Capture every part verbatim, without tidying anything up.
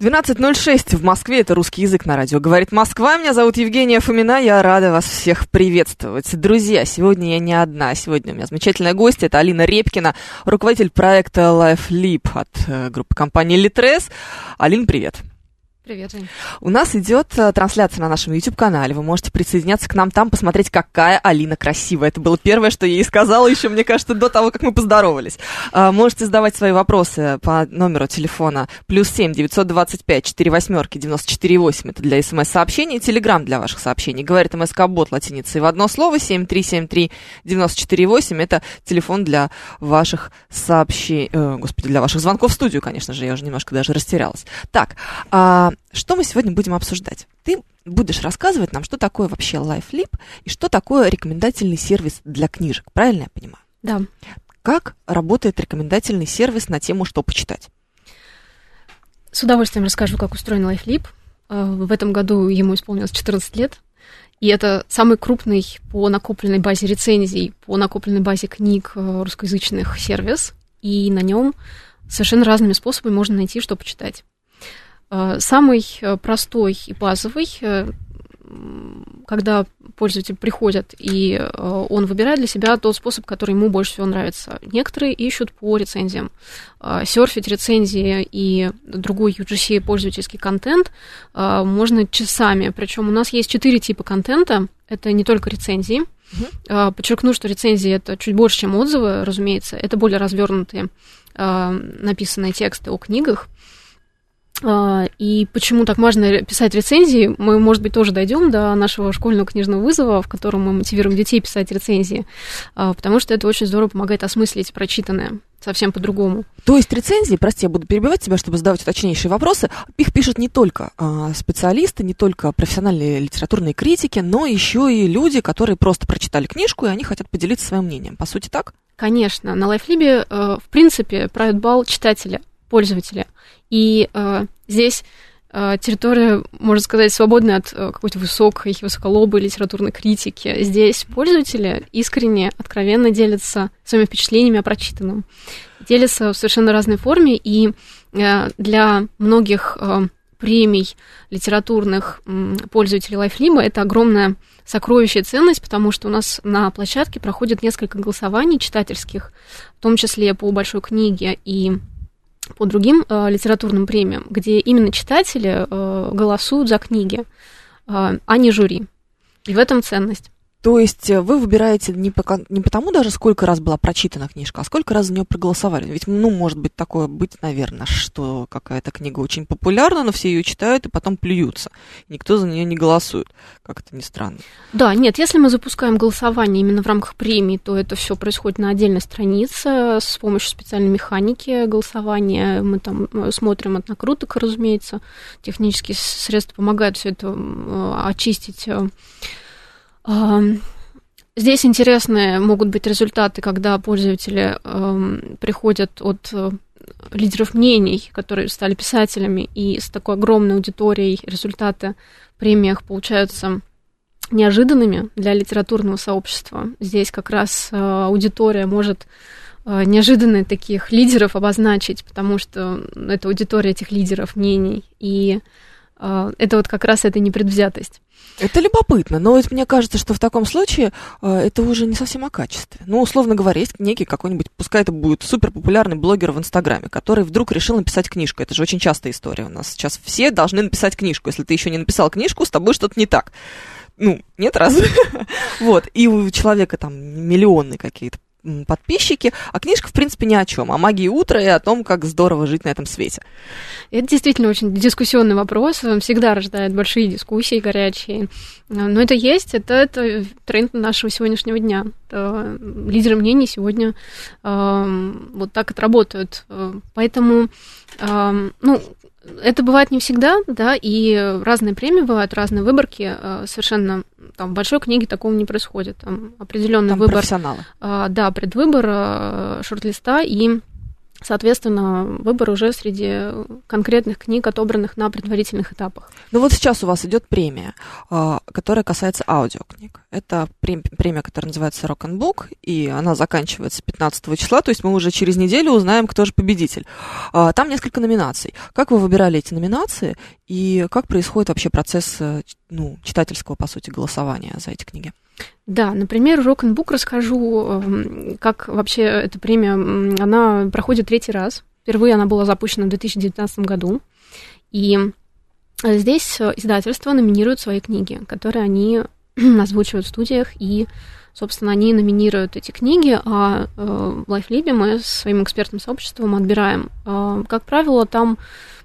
двенадцать ноль шесть в Москве, это «Русский язык» на радио «Говорит Москва». Меня зовут Евгения Фомина, я рада вас всех приветствовать. Друзья, сегодня я не одна, сегодня у меня замечательная гостья, это Алина Репкина, руководитель проекта Life Leap от группы компании Литрес. Алин, привет. Привет, Жень. У нас идет трансляция на нашем YouTube-канале, вы можете присоединяться к нам там, посмотреть, какая Алина красивая. Это было первое, что я ей сказала еще, мне кажется, до того, как мы поздоровались. Можете задавать свои вопросы по номеру телефона плюс семь девятьсот двадцать пять сорок восемь девяносто четыре восемь, это для смс-сообщений, и телеграм для ваших сообщений. Говорит эм эс ка-бот латиницей в одно слово, семь три семь три девять четыре восемь, это телефон для ваших сообщений, господи, для ваших звонков в студию, конечно же, я уже немножко даже растерялась. Так, что мы сегодня будем обсуждать? Ты будешь рассказывать нам, что такое вообще LiveLib и что такое рекомендательный сервис для книжек. Правильно я понимаю? Да. Как работает рекомендательный сервис на тему «Что почитать»? С удовольствием расскажу, как устроен LiveLib. В этом году ему исполнилось четырнадцать лет. И это самый крупный по накопленной базе рецензий, по накопленной базе книг русскоязычных сервис. И на нем совершенно разными способами можно найти, что почитать. Самый простой и базовый, когда пользователь приходит, и он выбирает для себя тот способ, который ему больше всего нравится. Некоторые ищут по рецензиям. Серфить рецензии и другой ю джи си пользовательский контент можно часами. Причем у нас есть четыре типа контента. Это не только рецензии. Mm-hmm. Подчеркну, что рецензии – это чуть больше, чем отзывы, разумеется. Это более развернутые написанные тексты о книгах. И почему так важно писать рецензии, мы, может быть, тоже дойдем до нашего школьного книжного вызова, в котором мы мотивируем детей писать рецензии, потому что это очень здорово помогает осмыслить прочитанное совсем по-другому. То есть рецензии, прости, я буду перебивать тебя, чтобы задавать уточняющие вопросы, их пишут не только специалисты, не только профессиональные литературные критики, но еще и люди, которые просто прочитали книжку, и они хотят поделиться своим мнением. По сути, так? Конечно. На LiveLib, в принципе, правит бал читателя, пользователя. И э, здесь э, территория, можно сказать, свободна от э, какой-то высокой, высоколобой литературной критики. Здесь пользователи искренне, откровенно делятся своими впечатлениями о прочитанном. Делятся в совершенно разной форме, и э, для многих э, премий литературных э, пользователей LiveLib это огромная сокровище и ценность, потому что у нас на площадке проходит несколько голосований читательских, в том числе по большой книге и по другим э, литературным премиям, где именно читатели э, голосуют за книги, э, а не жюри. И в этом ценность. То есть вы выбираете не, по, не потому даже, сколько раз была прочитана книжка, а сколько раз за нее проголосовали. Ведь, ну, может быть, такое быть, наверное, что какая-то книга очень популярна, но все ее читают и потом плюются. Никто за нее не голосует. Как это ни странно. Да, нет, если мы запускаем голосование именно в рамках премии, то это все происходит на отдельной странице с помощью специальной механики голосования. Мы там смотрим от накруток, разумеется. Технические средства помогают все это очистить. Здесь интересные могут быть результаты, когда пользователи э, приходят от э, лидеров мнений, которые стали писателями, и с такой огромной аудиторией результаты в премиях получаются неожиданными для литературного сообщества. Здесь как раз э, аудитория может э, неожиданно таких лидеров обозначить, потому что это аудитория этих лидеров мнений, и это вот как раз эта непредвзятость. Это любопытно, но ведь мне кажется, что в таком случае это уже не совсем о качестве. Ну, условно говоря, есть некий какой-нибудь, пускай это будет суперпопулярный блогер в Инстаграме, который вдруг решил написать книжку. Это же очень частая история у нас сейчас. Все должны написать книжку. Если ты еще не написал книжку, с тобой что-то не так. Ну, нет, разве? Вот. И у человека там миллионные какие-то подписчики, а книжка, в принципе, ни о чем, о магии утра и о том, как здорово жить на этом свете. Это действительно очень дискуссионный вопрос, он всегда рождает большие дискуссии горячие, но это есть, это, это тренд нашего сегодняшнего дня. Это лидеры мнений сегодня э, вот так отработают, поэтому, э, ну, это бывает не всегда, да, и разные премии бывают, разные выборки, совершенно там в большой книге такого не происходит, там определенный там выбор, профессионалы. Да, предвыбор, шорт-листа и, соответственно, выбор уже среди конкретных книг, отобранных на предварительных этапах. Ну вот сейчас у вас идет премия, которая касается аудиокниг. Это премия, которая называется Rock'n'Book, и она заканчивается пятнадцатого числа, то есть мы уже через неделю узнаем, кто же победитель. Там несколько номинаций. Как вы выбирали эти номинации, и как происходит вообще процесс, ну, читательского, по сути, голосования за эти книги? Да, например, Rock'n'Book расскажу, как вообще эта премия, она проходит третий раз. Впервые она была запущена в две тысячи девятнадцатом году, и здесь издательства номинируют свои книги, которые они озвучивают в студиях, и, собственно, они номинируют эти книги, а в LiveLib мы со своим экспертным сообществом отбираем. Как правило, там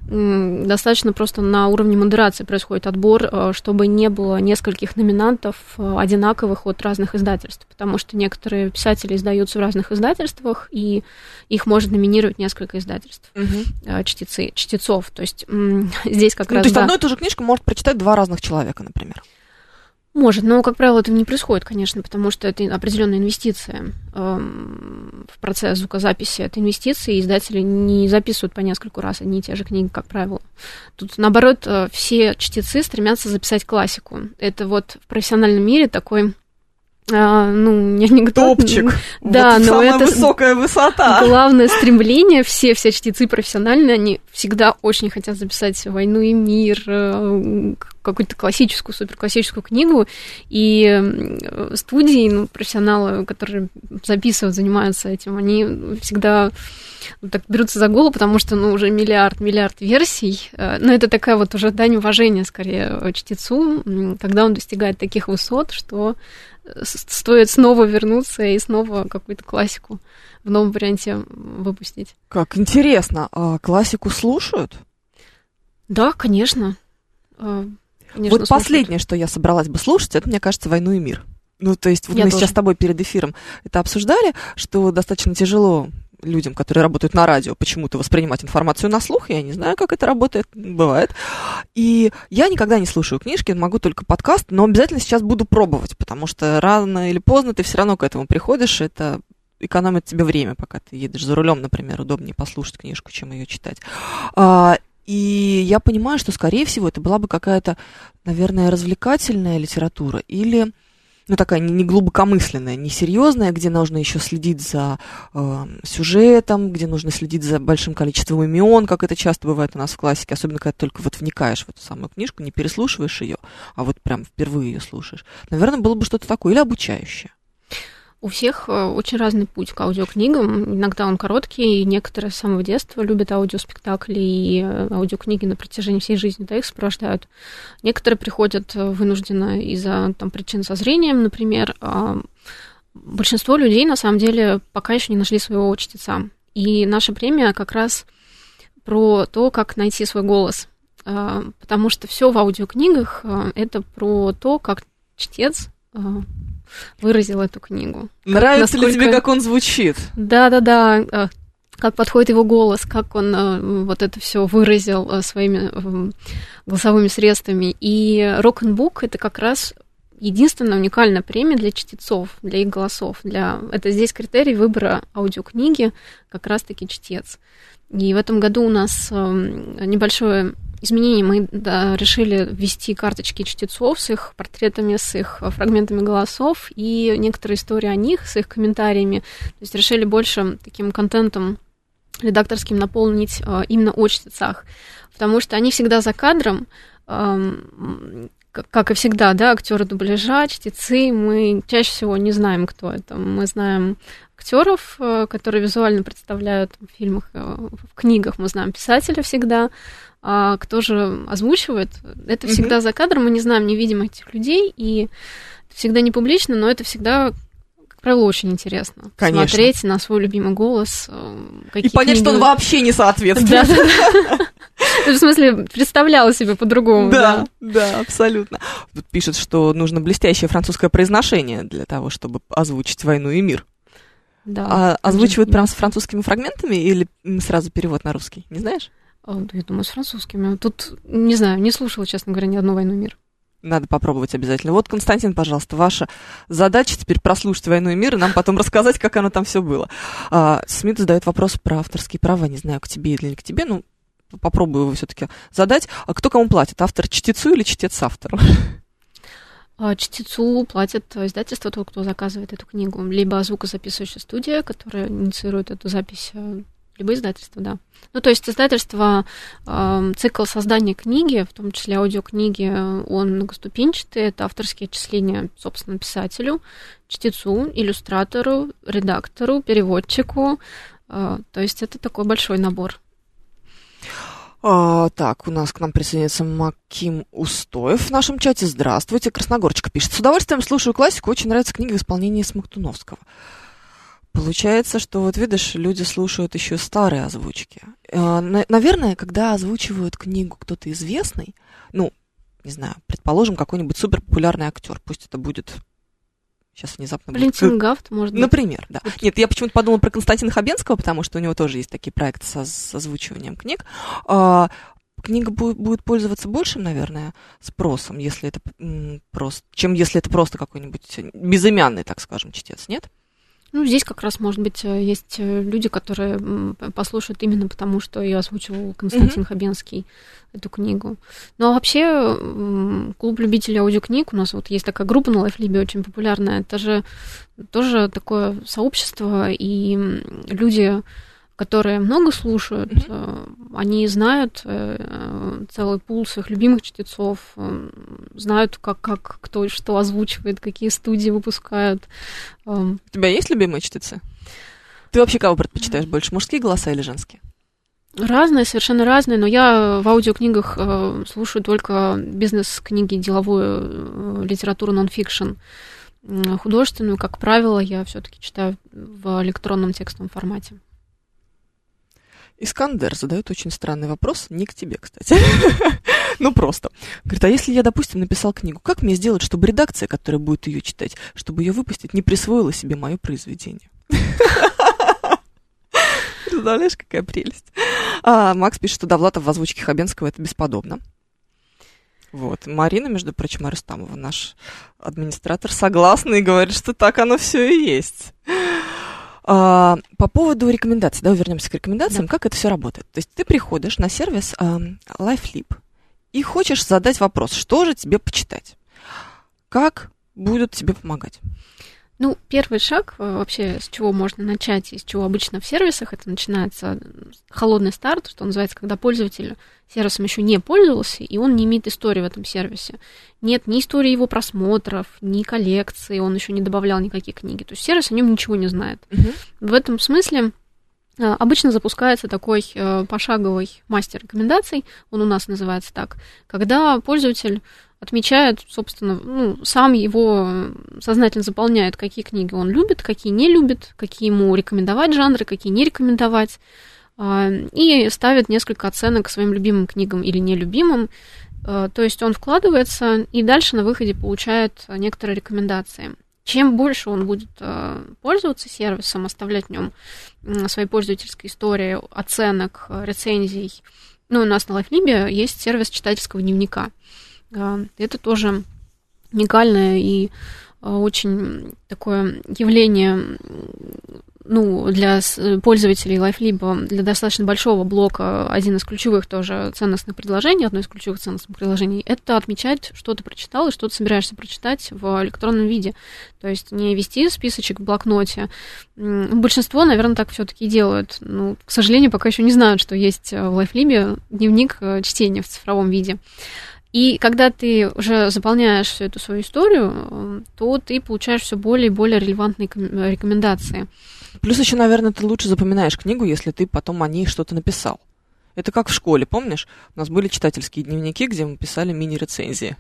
достаточно просто на уровне модерации происходит отбор, чтобы не было нескольких номинантов одинаковых от разных издательств, потому что некоторые писатели издаются в разных издательствах, и их может номинировать несколько издательств, угу. Чтецы, чтецов. То есть здесь как ну, раз... То есть да, одну и ту же книжку может прочитать два разных человека, например. Может, но, как правило, это не происходит, конечно, потому что это определенная инвестиция в процесс звукозаписи. Это инвестиции, издатели не записывают по нескольку раз одни и те же книги, как правило. Тут, наоборот, все чтецы стремятся записать классику. Это вот в профессиональном мире такой... А, ну, анекдот. Топчик. Да, вот но самая это высокая высота. Главное стремление. Все, все чтецы профессиональные, они всегда очень хотят записать «Войну и мир», какую-то классическую, суперклассическую книгу. И студии, ну, профессионалы, которые записывают, занимаются этим, они всегда вот так берутся за голову, потому что, ну, уже миллиард, миллиард версий. Но это такая вот уже дань уважения, скорее, чтецу, когда он достигает таких высот, что... стоит снова вернуться и снова какую-то классику в новом варианте выпустить. Как интересно, а классику слушают? Да, конечно. конечно вот слушают. Последнее, что я собралась бы слушать, это, мне кажется, «Войну и мир». Ну, то есть вот я мы тоже. Сейчас с тобой перед эфиром это обсуждали, что достаточно тяжело людям, которые работают на радио, почему-то воспринимать информацию на слух. Я не знаю, как это работает, бывает. И я никогда не слушаю книжки, могу только подкаст, но обязательно сейчас буду пробовать, потому что рано или поздно ты все равно к этому приходишь, это экономит тебе время, пока ты едешь за рулем, например, удобнее послушать книжку, чем ее читать. И я понимаю, что, скорее всего, это была бы какая-то, наверное, развлекательная литература или... ну, такая не глубокомысленная, не серьезная, где нужно еще следить за э, сюжетом, где нужно следить за большим количеством имен, как это часто бывает у нас в классике, особенно когда только вот вникаешь в эту самую книжку, не переслушиваешь ее, а вот прям впервые ее слушаешь. Наверное, было бы что-то такое, или обучающее. У всех очень разный путь к аудиокнигам. Иногда он короткий, и некоторые с самого детства любят аудиоспектакли и аудиокниги на протяжении всей жизни, да, их сопровождают. Некоторые приходят вынужденно из-за там, причин со зрением, например. Большинство людей, на самом деле, пока еще не нашли своего чтеца. И наша премия как раз про то, как найти свой голос. Потому что все в аудиокнигах — это про то, как чтец выразил эту книгу. Нравится насколько... ли тебе, как он звучит? Да-да-да, как подходит его голос, как он вот это все выразил своими голосовыми средствами. И Rock'n'Book — это как раз единственная уникальная премия для чтецов, для их голосов. Для... Это здесь критерий выбора аудиокниги, как раз-таки чтец. И в этом году у нас небольшое изменения. Мы да, решили ввести карточки чтецов с их портретами, с их фрагментами голосов и некоторые истории о них, с их комментариями. То есть решили больше таким контентом редакторским наполнить э, именно о чтецах. Потому что они всегда за кадром, э, как и всегда, да, актеры дубляжа, чтецы, мы чаще всего не знаем, кто это. Мы знаем актеров, э, которые визуально представляют в фильмах, э, в книгах, мы знаем писателя всегда. А кто же озвучивает, это всегда mm-hmm. за кадром, мы не знаем, не видим этих людей, и это всегда не публично, но это всегда, как правило, очень интересно. Конечно. Смотреть на свой любимый голос. И понять, что он вообще не соответствует. В смысле, представляла себя по-другому. Да, да, абсолютно. Пишет, что нужно блестящее французское произношение для того, чтобы озвучить «Войну и мир». Да. А озвучивают прям с французскими фрагментами или сразу перевод на русский? Не знаешь? Я думаю, с французскими. Тут, не знаю, не слушала, честно говоря, ни одну «Войну и мир». Надо попробовать обязательно. Вот, Константин, пожалуйста, ваша задача теперь прослушать «Войну и мир» и нам потом рассказать, как оно там все было. Смит задает вопрос про авторские права. Не знаю, к тебе или не к тебе, но попробую его все-таки задать. А кто кому платит? Автор чтецу или чтец автору? Чтецу платит издательство, тот, кто заказывает эту книгу. Либо звукозаписывающая студия, которая инициирует эту запись, либо издательство, да. Ну, то есть издательство, э, цикл создания книги, в том числе аудиокниги, он многоступенчатый. Это авторские отчисления, собственно, писателю, чтецу, иллюстратору, редактору, переводчику. Э, то есть это такой большой набор. А, так, у нас к нам присоединяется Маким Устоев в нашем чате. Здравствуйте. Красногорочка пишет. С удовольствием слушаю классику. Очень нравится книга в исполнении Смоктуновского. Получается, что, вот видишь, люди слушают еще старые озвучки. Наверное, когда озвучивают книгу кто-то известный, ну, не знаю, предположим, какой-нибудь суперпопулярный актер, пусть это будет... Сейчас внезапно... Валентин Гафт, может быть. Например, да. Вот. Нет, я почему-то подумала про Константина Хабенского, потому что у него тоже есть такие проекты со, с озвучиванием книг. А, книга будет, будет пользоваться большим, наверное, спросом, если это м, просто, чем если это просто какой-нибудь безымянный, так скажем, чтец, нет? Ну, здесь как раз, может быть, есть люди, которые послушают именно потому, что я озвучивал Константин mm-hmm. Хабенский эту книгу. Ну, а вообще, клуб любителей аудиокниг, у нас вот есть такая группа на LiveLib, очень популярная, это же тоже такое сообщество, и люди, которые много слушают, mm-hmm. они знают целый пул своих любимых чтецов, знают, как, как кто что озвучивает, какие студии выпускают. У тебя есть любимые чтецы? Ты вообще кого предпочитаешь больше, мужские голоса или женские? Разные, совершенно разные, но я в аудиокнигах слушаю только бизнес-книги, деловую литературу, нон-фикшн. Художественную, как правило, я все-таки читаю в электронном текстовом формате. Искандер задает очень странный вопрос, не к тебе, кстати, ну просто. Говорит, а если я, допустим, написал книгу, как мне сделать, чтобы редакция, которая будет ее читать, чтобы ее выпустить, не присвоила себе мое произведение? Представляешь, какая прелесть. А, Макс пишет, что Довлатов в озвучке Хабенского — это бесподобно. Вот. Марина, между прочим, Арустамова, наш администратор, согласна и говорит, что так оно все и есть. А, по поводу рекомендаций, да, вернемся к рекомендациям, да. Как это все работает? То есть ты приходишь на сервис а, Life Leap и хочешь задать вопрос, что же тебе почитать? Как будут тебе помогать? Ну, первый шаг вообще, с чего можно начать, и с чего обычно в сервисах, это начинается холодный старт, что называется, когда пользователь сервисом еще не пользовался, и он не имеет истории в этом сервисе. Нет ни истории его просмотров, ни коллекции, он еще не добавлял никакие книги. То есть сервис о нем ничего не знает. Угу. В этом смысле обычно запускается такой пошаговый мастер рекомендаций, он у нас называется так, когда пользователь... отмечает, собственно, ну, сам его сознательно заполняет, какие книги он любит, какие не любит, какие ему рекомендовать жанры, какие не рекомендовать, и ставит несколько оценок своим любимым книгам или нелюбимым. То есть он вкладывается и дальше на выходе получает некоторые рекомендации. Чем больше он будет пользоваться сервисом, оставлять в нем свои пользовательские истории, оценок, рецензий. Ну, у нас на LiveLib есть сервис читательского дневника. Это тоже уникальное и очень такое явление, ну, для пользователей LiveLib, для достаточно большого блока, один из ключевых тоже ценностных предложений, одно из ключевых ценностных предложений, это отмечать, что ты прочитал и что ты собираешься прочитать в электронном виде. То есть не вести списочек в блокноте. Большинство, наверное, так все-таки и делают. Ну, к сожалению, пока еще не знают, что есть в LiveLib дневник чтения в цифровом виде. И когда ты уже заполняешь всю эту свою историю, то ты получаешь все более и более релевантные рекомендации. Плюс еще, наверное, ты лучше запоминаешь книгу, если ты потом о ней что-то написал. Это как в школе, помнишь? У нас были читательские дневники, где мы писали мини-рецензии.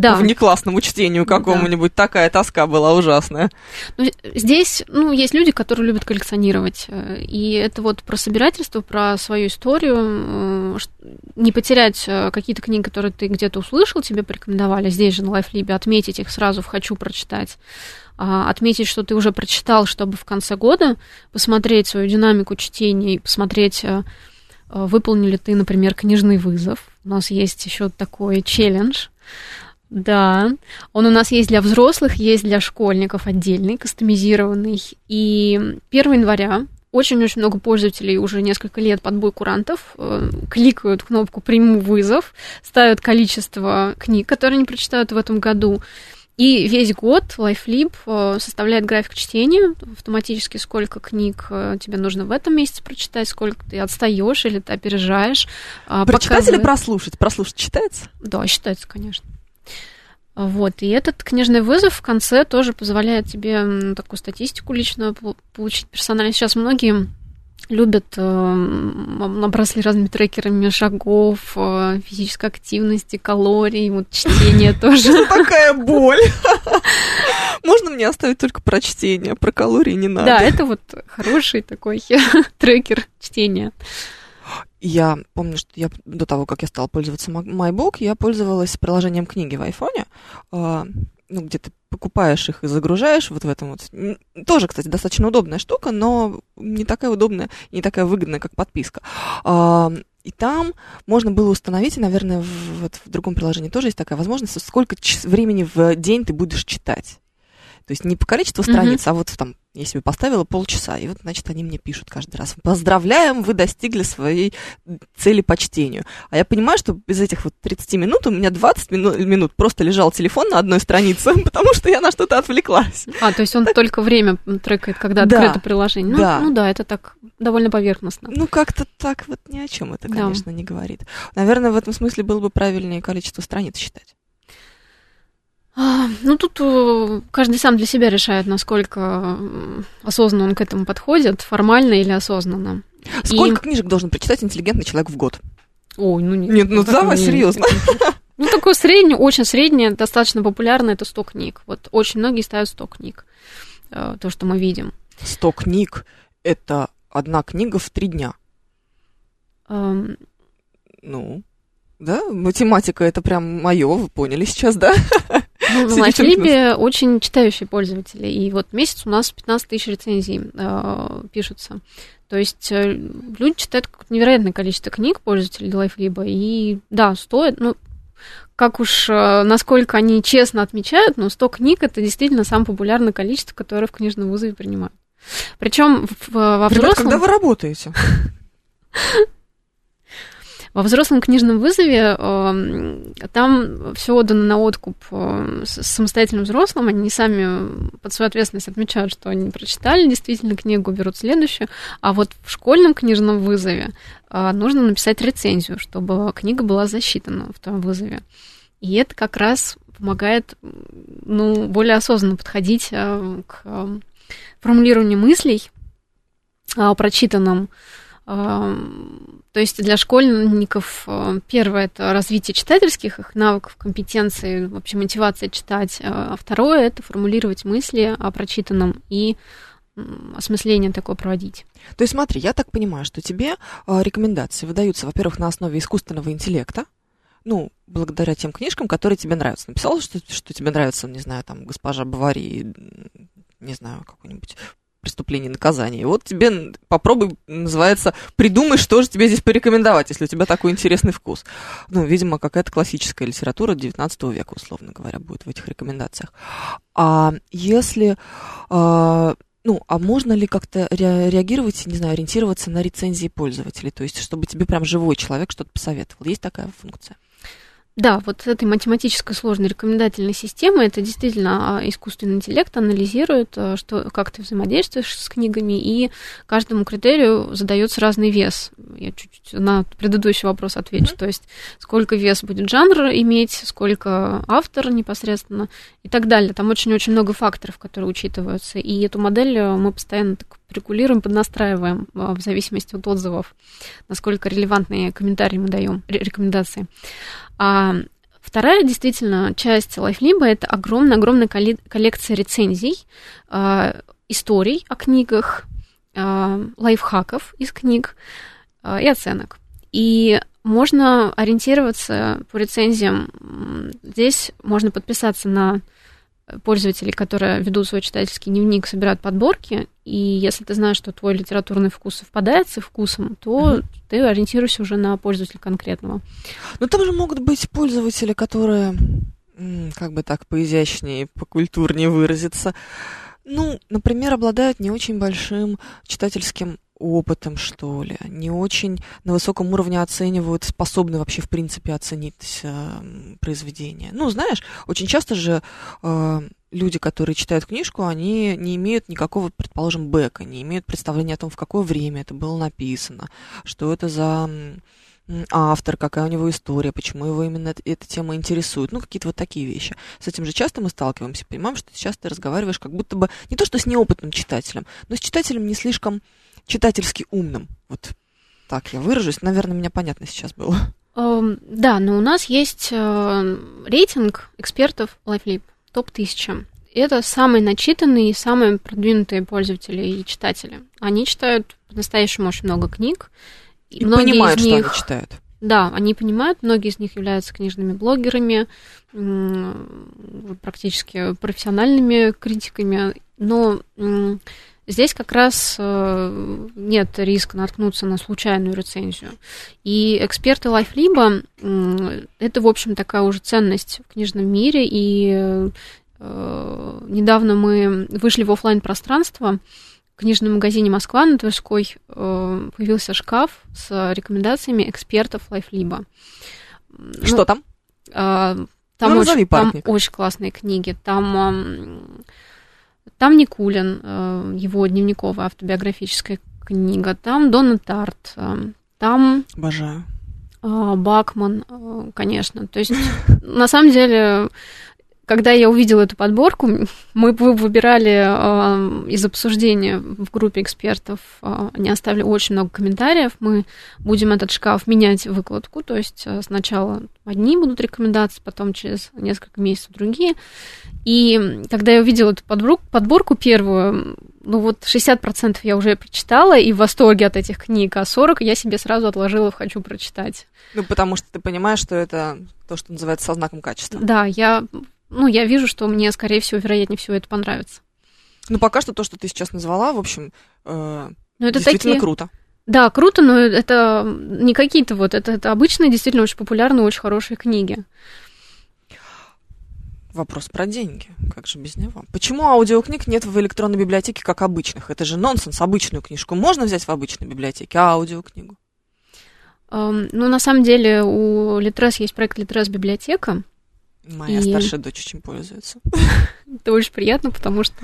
да. внеклассному чтению какому-нибудь. Да. Такая тоска была ужасная. Здесь, ну, есть люди, которые любят коллекционировать. И это вот про собирательство, про свою историю. Не потерять какие-то книги, которые ты где-то услышал, тебе порекомендовали. Здесь же на LiveLib отметить их сразу в «хочу прочитать». Отметить, что ты уже прочитал, чтобы в конце года посмотреть свою динамику чтения и посмотреть, выполнил ли ты, например, книжный вызов. У нас есть еще такой челлендж. Да, он у нас есть для взрослых, есть для школьников отдельный, кастомизированный. И первого января очень-очень много пользователей уже несколько лет под бой курантов э, кликают кнопку «Приму вызов», ставят количество книг, которые они прочитают в этом году. И весь год LiveLib составляет график чтения, автоматически сколько книг тебе нужно в этом месяце прочитать, сколько ты отстаешь или ты опережаешь. Прочитать показывает... или прослушать? Прослушать читается? Да, считается, конечно. Вот, и этот книжный вызов в конце тоже позволяет тебе такую статистику личную получить персонально. Сейчас многие... любят, э, набросли разными трекерами шагов, э, физической активности, калорий, вот чтение тоже. Это такая боль. Можно мне оставить только про чтение, про калории не надо. Да, это вот хороший такой трекер чтения. Я помню, что я до того, как я стала пользоваться MyBook, я пользовалась приложением книги в айфоне, ну, где ты покупаешь их и загружаешь вот в этом вот. Тоже, кстати, достаточно удобная штука, но не такая удобная и не такая выгодная, как подписка. И там можно было установить, и, наверное, в, вот в другом приложении тоже есть такая возможность, сколько времени в день ты будешь читать. То есть не по количеству страниц, mm-hmm. а вот там я себе поставила полчаса, и вот, значит, они мне пишут каждый раз: поздравляем, вы достигли своей цели по чтению. А я понимаю, что из этих вот тридцать минут у меня двадцать минут просто лежал телефон на одной странице, потому что я на что-то отвлеклась. А, то есть он так... только время трекает, когда да, открыто приложение. Ну да. ну да, это так довольно поверхностно. Ну как-то так вот ни о чем это, конечно, да. не говорит. Наверное, в этом смысле было бы правильнее количество страниц считать. Ну, тут каждый сам для себя решает, насколько осознанно он к этому подходит, формально или осознанно. Сколько и... книжек должен прочитать интеллигентный человек в год? Ой, ну нет. Нет, ну давай, не... серьезно. Ну, такое среднее, очень среднее, достаточно популярное, это сто книг. Вот очень многие ставят сто книг, то, что мы видим. сто книг – это одна книга в три дня. Um... Ну, да, математика – это прям моё, вы поняли сейчас, да? Ну, на LiveLib очень читающие пользователи. И вот месяц у нас пятнадцать тысяч рецензий э, пишутся. То есть э, люди читают какое-то невероятное количество книг, пользователей LiveLib. И да, стоит, ну, как уж, э, насколько они честно отмечают, но сто книг – это действительно самое популярное количество, которое в книжном вызове принимают. Причем в, в, во взрослом... Ребят, когда вы работаете? Во взрослом книжном вызове э, там все отдано на откуп э, самостоятельным взрослым. Они сами под свою ответственность отмечают, что они прочитали действительно книгу, берут следующую. А вот в школьном книжном вызове э, нужно написать рецензию, чтобы книга была засчитана в том вызове. И это как раз помогает, ну, более осознанно подходить э, к э, формулированию мыслей э, о прочитанном. То есть для школьников первое – это развитие читательских их навыков, компетенций, вообще мотивация читать. А второе – это формулировать мысли о прочитанном и осмысление такое проводить. То есть смотри, я так понимаю, что тебе рекомендации выдаются, во-первых, на основе искусственного интеллекта, ну, благодаря тем книжкам, которые тебе нравятся. Написала, что, что тебе нравится, не знаю, там, «Госпожа Бавари», не знаю, какой-нибудь... «Преступление и наказание». Вот тебе попробуй, называется, придумай, что же тебе здесь порекомендовать, если у тебя такой интересный вкус. Ну, видимо, какая-то классическая литература девятнадцатого века, условно говоря, будет в этих рекомендациях. А если... А, ну, а можно ли как-то реагировать, не знаю, ориентироваться на рецензии пользователей? То есть, чтобы тебе прям живой человек что-то посоветовал. Есть такая функция? Да, вот этой математической сложной рекомендательной системы, это действительно искусственный интеллект анализирует, что, как ты взаимодействуешь с книгами, и каждому критерию задается разный вес. Я чуть-чуть на предыдущий вопрос отвечу. Mm-hmm. То есть сколько вес будет жанр иметь, сколько автор непосредственно и так далее. Там очень-очень много факторов, которые учитываются. И эту модель мы постоянно так регулируем, поднастраиваем в зависимости от отзывов, насколько релевантные комментарии мы даем, рекомендации. А Вторая, действительно, часть LiveLib — это огромная-огромная коллекция рецензий, э, историй о книгах, э, лайфхаков из книг э, и оценок. И можно ориентироваться по рецензиям. Здесь можно подписаться на пользователей, которые ведут свой читательский дневник, собирают подборки, и если ты знаешь, что твой литературный вкус совпадает с их вкусом, то mm-hmm. ты ориентируешься уже на пользователя конкретного. Но там же могут быть пользователи, которые, как бы так поизящнее, покультурнее выразиться, ну, например, обладают не очень большим читательским опытом, что ли, не очень на высоком уровне оценивают, способны вообще в принципе оценить э, произведение. Ну, знаешь, очень часто же э, люди, которые читают книжку, они не имеют никакого, предположим, бэка, не имеют представления о том, в какое время это было написано, что это за автор, какая у него история, почему его именно эта тема интересует, ну, какие-то вот такие вещи. С этим же часто мы сталкиваемся, понимаем, что сейчас ты разговариваешь как будто бы не то что с неопытным читателем, но с читателем не слишком читательски умным. Вот так я выражусь. Наверное, меня понятно сейчас было. Да, но у нас есть рейтинг экспертов LiveLib, топ тысяча. Это самые начитанные и самые продвинутые пользователи и читатели. Они читают по-настоящему очень много книг. И многие понимают, из них, что они читают. Да, они понимают. Многие из них являются книжными блогерами, практически профессиональными критиками. Но здесь как раз нет риска наткнуться на случайную рецензию. И эксперты LiveLib — это, в общем, такая уже ценность в книжном мире. И недавно мы вышли в офлайн-пространство. В книжном магазине «Москва» на Тверской появился шкаф с рекомендациями экспертов LiveLib. Что ну, там? Там, ну, очень, там очень классные книги. Там, там Никулин, его дневниковая автобиографическая книга. Там Донна Тарт. Там... Обожаю. Бакман, конечно. То есть, на самом деле... Когда я увидела эту подборку, мы выбирали э, из обсуждения в группе экспертов, э, они оставили очень много комментариев, мы будем этот шкаф менять выкладку, то есть сначала одни будут рекомендации, потом через несколько месяцев другие. И когда я увидела эту подборку, подборку первую, ну вот шестьдесят процентов я уже прочитала и в восторге от этих книг, а сорок процентов я себе сразу отложила в «хочу прочитать». Ну, потому что ты понимаешь, что это то, что называется со знаком качества. Да, я... Ну, я вижу, что мне, скорее всего, вероятнее всего, это понравится. Ну, пока что то, что ты сейчас назвала, в общем, э, это действительно такие... круто. Да, круто, но это не какие-то вот... Это, это обычные, действительно, очень популярные, очень хорошие книги. Вопрос про деньги. Как же без него? Почему аудиокниг нет в электронной библиотеке, как обычных? Это же нонсенс. Обычную книжку можно взять в обычной библиотеке, а аудиокнигу? Эм, ну, на самом деле, у Литрес есть проект «Литрес-библиотека». Моя и... старшая дочь очень пользуется. Это очень приятно, потому что,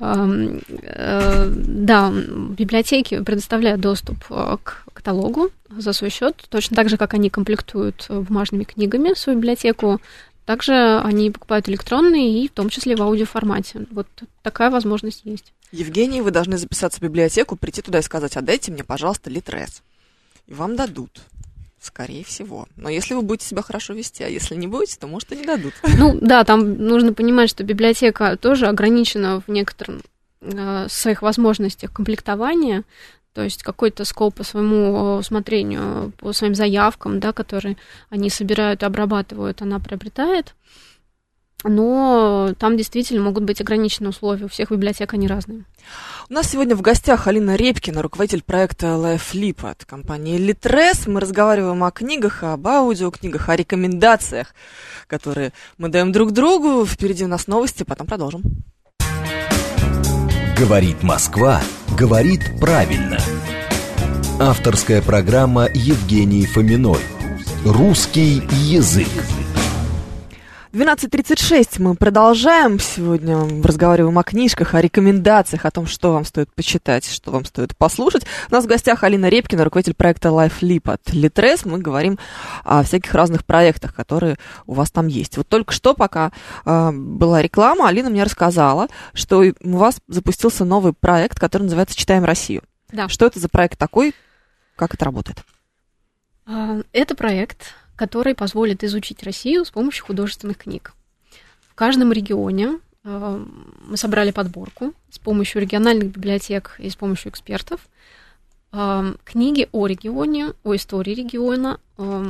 э, э, да, библиотеки предоставляют доступ э, к каталогу за свой счет, точно так же, как они комплектуют бумажными книгами свою библиотеку, также они покупают электронные и в том числе в аудиоформате. Вот такая возможность есть. Евгений, вы должны записаться в библиотеку, прийти туда и сказать: «Отдайте мне, пожалуйста, Литрес». И вам дадут. Скорее всего. Но если вы будете себя хорошо вести, а если не будете, то, может, и не дадут. Ну, да, там нужно понимать, что библиотека тоже ограничена в некоторых э, своих возможностях комплектования, то есть какой-то скоп по своему усмотрению, по своим заявкам, да, которые они собирают и обрабатывают, она приобретает. Но там действительно могут быть ограничены условия. У всех библиотек они разные. У нас сегодня в гостях Алина Репкина, руководитель проекта LiveLib от компании Литрес. Мы разговариваем о книгах, об аудиокнигах, о рекомендациях, которые мы даем друг другу. Впереди у нас новости, потом продолжим. Говорит Москва, говорит правильно. Авторская программа Евгении Фоминой. Русский язык. двенадцать тридцать шесть мы продолжаем. Сегодня разговариваем о книжках, о рекомендациях, о том, что вам стоит почитать, что вам стоит послушать. У нас в гостях Алина Репкина, руководитель проекта LiveLib от Литрес. Мы говорим о всяких разных проектах, которые у вас там есть. Вот только что, пока э, была реклама, Алина мне рассказала, что у вас запустился новый проект, который называется «Читаем Россию». Да. Что это за проект такой? Как это работает? Это проект... который позволит изучить Россию с помощью художественных книг. В каждом регионе э, мы собрали подборку с помощью региональных библиотек и с помощью экспертов. Э, книги о регионе, о истории региона э,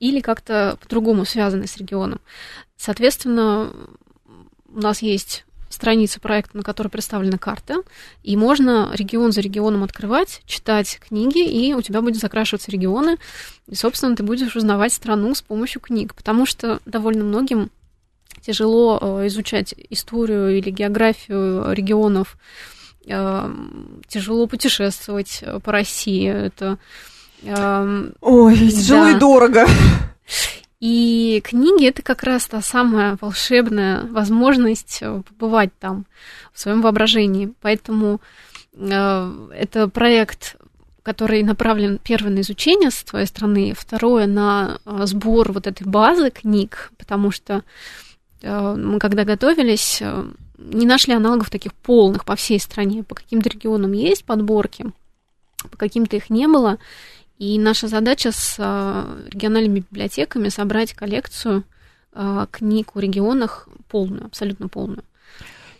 или как-то по-другому связаны с регионом. Соответственно, у нас есть страница проекта, на которой представлена карта, и можно регион за регионом открывать, читать книги, и у тебя будут закрашиваться регионы, и, собственно, ты будешь узнавать страну с помощью книг, потому что довольно многим тяжело изучать историю или географию регионов, тяжело путешествовать по России. Это... Ой, тяжело да. и дорого. И книги – это как раз та самая волшебная возможность побывать там, в своем воображении. Поэтому э, это проект, который направлен, первое, на изучение с твоей страны, второе, на сбор вот этой базы книг, потому что э, мы, когда готовились, э, не нашли аналогов таких полных по всей стране. По каким-то регионам есть подборки, по каким-то их не было. И наша задача с региональными библиотеками собрать коллекцию книг о регионах полную, абсолютно полную.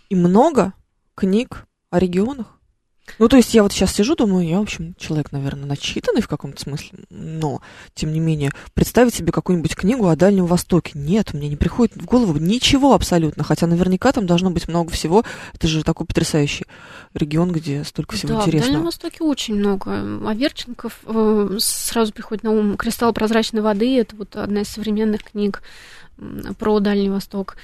И много книг о регионах? Ну, то есть я вот сейчас сижу, думаю, я, в общем, человек, наверное, начитанный в каком-то смысле, но, тем не менее, представить себе какую-нибудь книгу о Дальнем Востоке. Нет, мне не приходит в голову ничего абсолютно, хотя наверняка там должно быть много всего. Это же такой потрясающий регион, где столько всего да, интересного. Да, в Дальнем Востоке очень много. А Верченков э, сразу приходит на ум. «Кристалл прозрачной воды» — это вот одна из современных книг про Дальний Восток.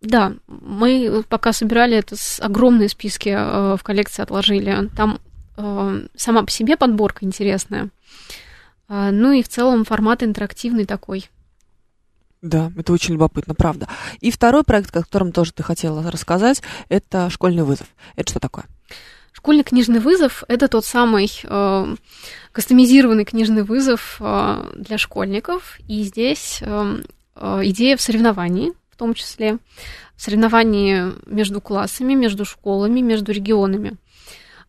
Да, мы пока собирали это, с огромные списки э, в коллекции отложили. Там э, сама по себе подборка интересная. Э, ну и в целом формат интерактивный такой. Да, это очень любопытно, правда. И второй проект, о котором тоже ты хотела рассказать, это «Школьный вызов». Это что такое? «Школьный книжный вызов» — это тот самый э, кастомизированный книжный вызов э, для школьников. И здесь э, э, идея в соревновании. В том числе соревнования между классами, между школами, между регионами.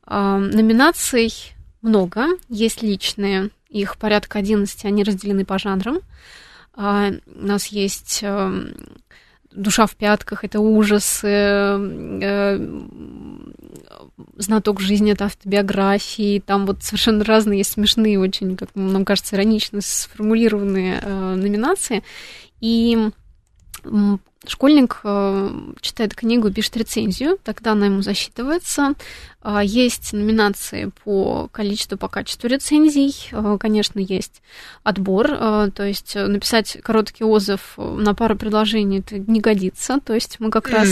Э, номинаций много, есть личные, их порядка одиннадцати, они разделены по жанрам. Э, у нас есть э, «Душа в пятках», это ужасы, э, «Знаток жизни», это автобиографии, там вот совершенно разные есть смешные, очень, как нам кажется, иронично сформулированные э, номинации. И школьник читает книгу, пишет рецензию, тогда она ему засчитывается. Есть номинации по количеству, по качеству рецензий, конечно, есть отбор, то есть написать короткий отзыв на пару предложений это не годится, то есть мы как раз,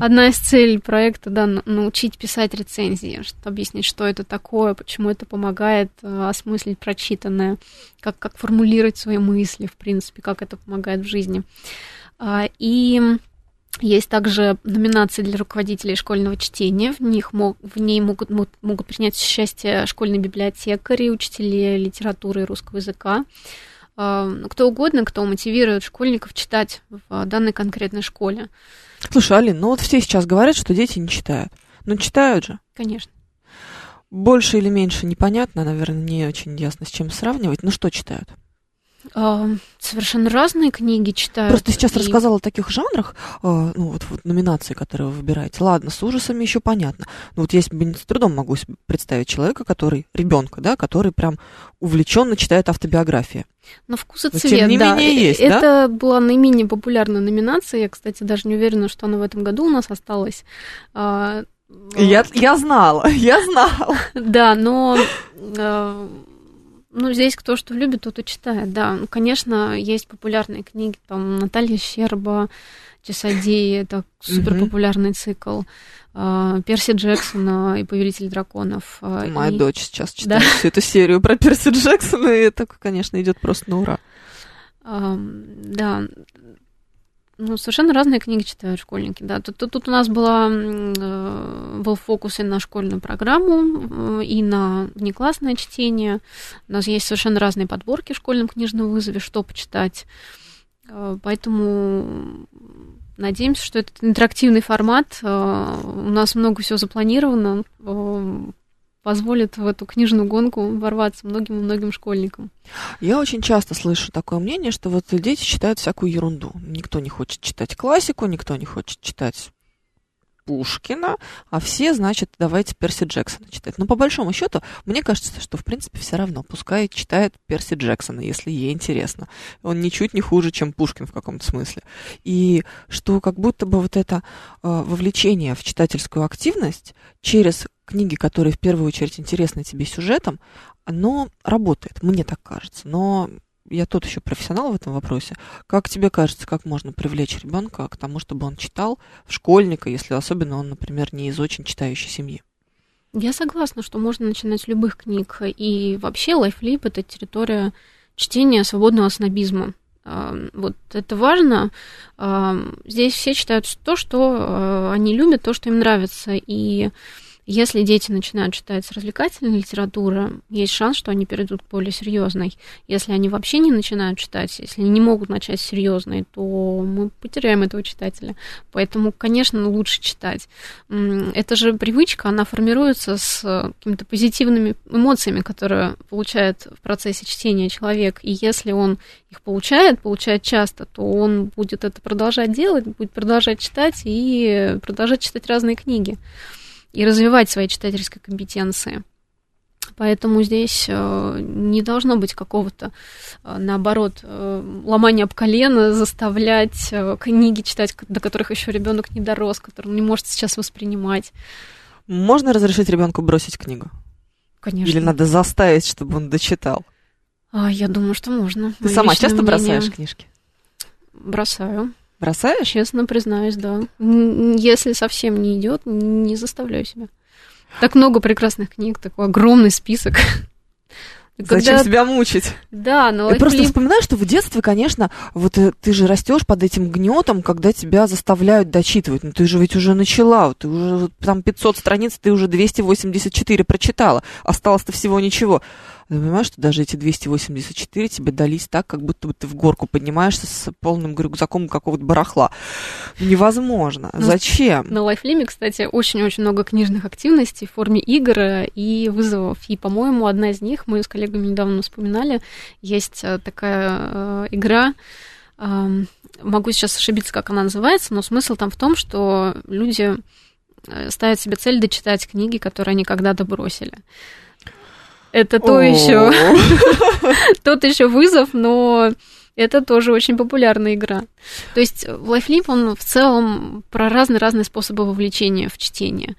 одна из целей проекта, да, научить писать рецензии, чтобы объяснить, что это такое, почему это помогает осмыслить прочитанное, как, как формулировать свои мысли, в принципе, как это помогает в жизни. И есть также номинации для руководителей школьного чтения. В, них, в ней могут, могут принять участие школьные библиотекари, учителя литературы и русского языка. Кто угодно, кто мотивирует школьников читать в данной конкретной школе. Слушай, Алин, ну вот все сейчас говорят, что дети не читают. Но читают же. Конечно. Больше или меньше непонятно, наверное, не очень ясно, с чем сравнивать. Но что читают? Совершенно разные книги читают. Просто сейчас и... рассказала о таких жанрах, ну вот, вот номинации, которые вы выбираете. Ладно, с ужасами еще понятно. Но вот я себе с трудом могу представить человека, который, ребенка, да, который прям увлеченно читает автобиографии. На вкус и цвет, тем не да. менее, есть, это да? была наименее популярная номинация. Я, кстати, даже не уверена, что она в этом году у нас осталась. Я, я знала, я знала. Да, но... Ну, здесь кто что любит, тот и читает, да. Ну, конечно, есть популярные книги, там, Наталья Щерба, «Часодеи», это суперпопулярный цикл, Перси Джексона и «Повелитель драконов». Моя и... дочь сейчас читает да. всю эту серию про Перси Джексона, и это, конечно, идет просто на ура. А, да. Ну, совершенно разные книги читают школьники, да. Тут, тут, тут у нас была, был фокус и на школьную программу, и на внеклассное чтение. У нас есть совершенно разные подборки в школьном книжном вызове, что почитать. Поэтому надеемся, что этот интерактивный формат. У нас много всего запланировано. позволит в эту книжную гонку ворваться многим-многим школьникам. Я очень часто слышу такое мнение, что вот дети читают всякую ерунду. Никто не хочет читать классику, никто не хочет читать Пушкина, а все, значит, давайте Перси Джексона читать. Но по большому счету, мне кажется, что, в принципе, все равно. Пускай читает Перси Джексона, если ей интересно. Он ничуть не хуже, чем Пушкин в каком-то смысле. И что как будто бы вот это э, вовлечение в читательскую активность через книги, которые в первую очередь интересны тебе сюжетом, оно работает, мне так кажется. Но я тот еще профессионал в этом вопросе. Как тебе кажется, как можно привлечь ребенка к тому, чтобы он читал, школьника, если особенно он, например, не из очень читающей семьи? Я согласна, что можно начинать с любых книг. И вообще LiveLib — это территория чтения свободного снобизма. Вот это важно. Здесь все читают то, что они любят, то, что им нравится. И если дети начинают читать развлекательную литературу, есть шанс, что они перейдут к более серьезной. Если они вообще не начинают читать, если не могут начать с серьезной, то мы потеряем этого читателя. Поэтому, конечно, лучше читать. Эта же привычка, она формируется с какими-то позитивными эмоциями, которые получает в процессе чтения человек. И если он их получает, получает часто, то он будет это продолжать делать, будет продолжать читать и продолжать читать разные книги и развивать свои читательские компетенции. Поэтому здесь не должно быть какого-то, наоборот, ломания об колено, заставлять книги читать, до которых еще ребенок не дорос, которые он не может сейчас воспринимать. Можно разрешить ребенку бросить книгу? Конечно. Или надо заставить, чтобы он дочитал? А, я думаю, что можно. Ты Моё сама часто мнение... бросаешь книжки? Бросаю. Бросаешь? Честно признаюсь, да. Если совсем не идет, не заставляю себя. Так много прекрасных книг, такой огромный список. Зачем когда... себя мучить? Да, но... Я просто ли... вспоминаю, что в детстве, конечно, вот ты же растешь под этим гнетом, когда тебя заставляют дочитывать. Ну ты же ведь уже начала, ты уже там пятьсот страниц, ты уже двести восемьдесят четыре прочитала, осталось-то всего ничего. Ты понимаешь, что даже эти двести восемьдесят четыре тебе дались так, как будто бы ты в горку поднимаешься с полным рюкзаком какого-то барахла. Невозможно. Ну, зачем? На LiveLib, кстати, очень-очень много книжных активностей в форме игр и вызовов. И, по-моему, одна из них, мы с коллегами недавно вспоминали, есть такая э, игра, э, могу сейчас ошибиться, как она называется, но смысл там в том, что люди ставят себе цель дочитать книги, которые они когда-то бросили. Это то еще, тот еще вызов, но это тоже очень популярная игра. То есть LiveLib, он в целом про разные-разные способы вовлечения в чтение.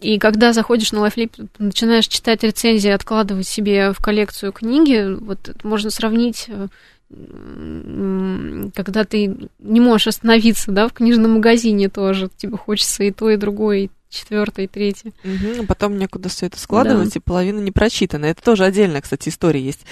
И когда заходишь на LiveLib, начинаешь читать рецензии, откладывать себе в коллекцию книги, вот можно сравнить, когда ты не можешь остановиться, да, в книжном магазине тоже, тебе хочется и то, и другое, и четвертый, третий. Угу, потом некуда все это складывать, да. И половина не прочитана. Это тоже отдельная, кстати, история есть.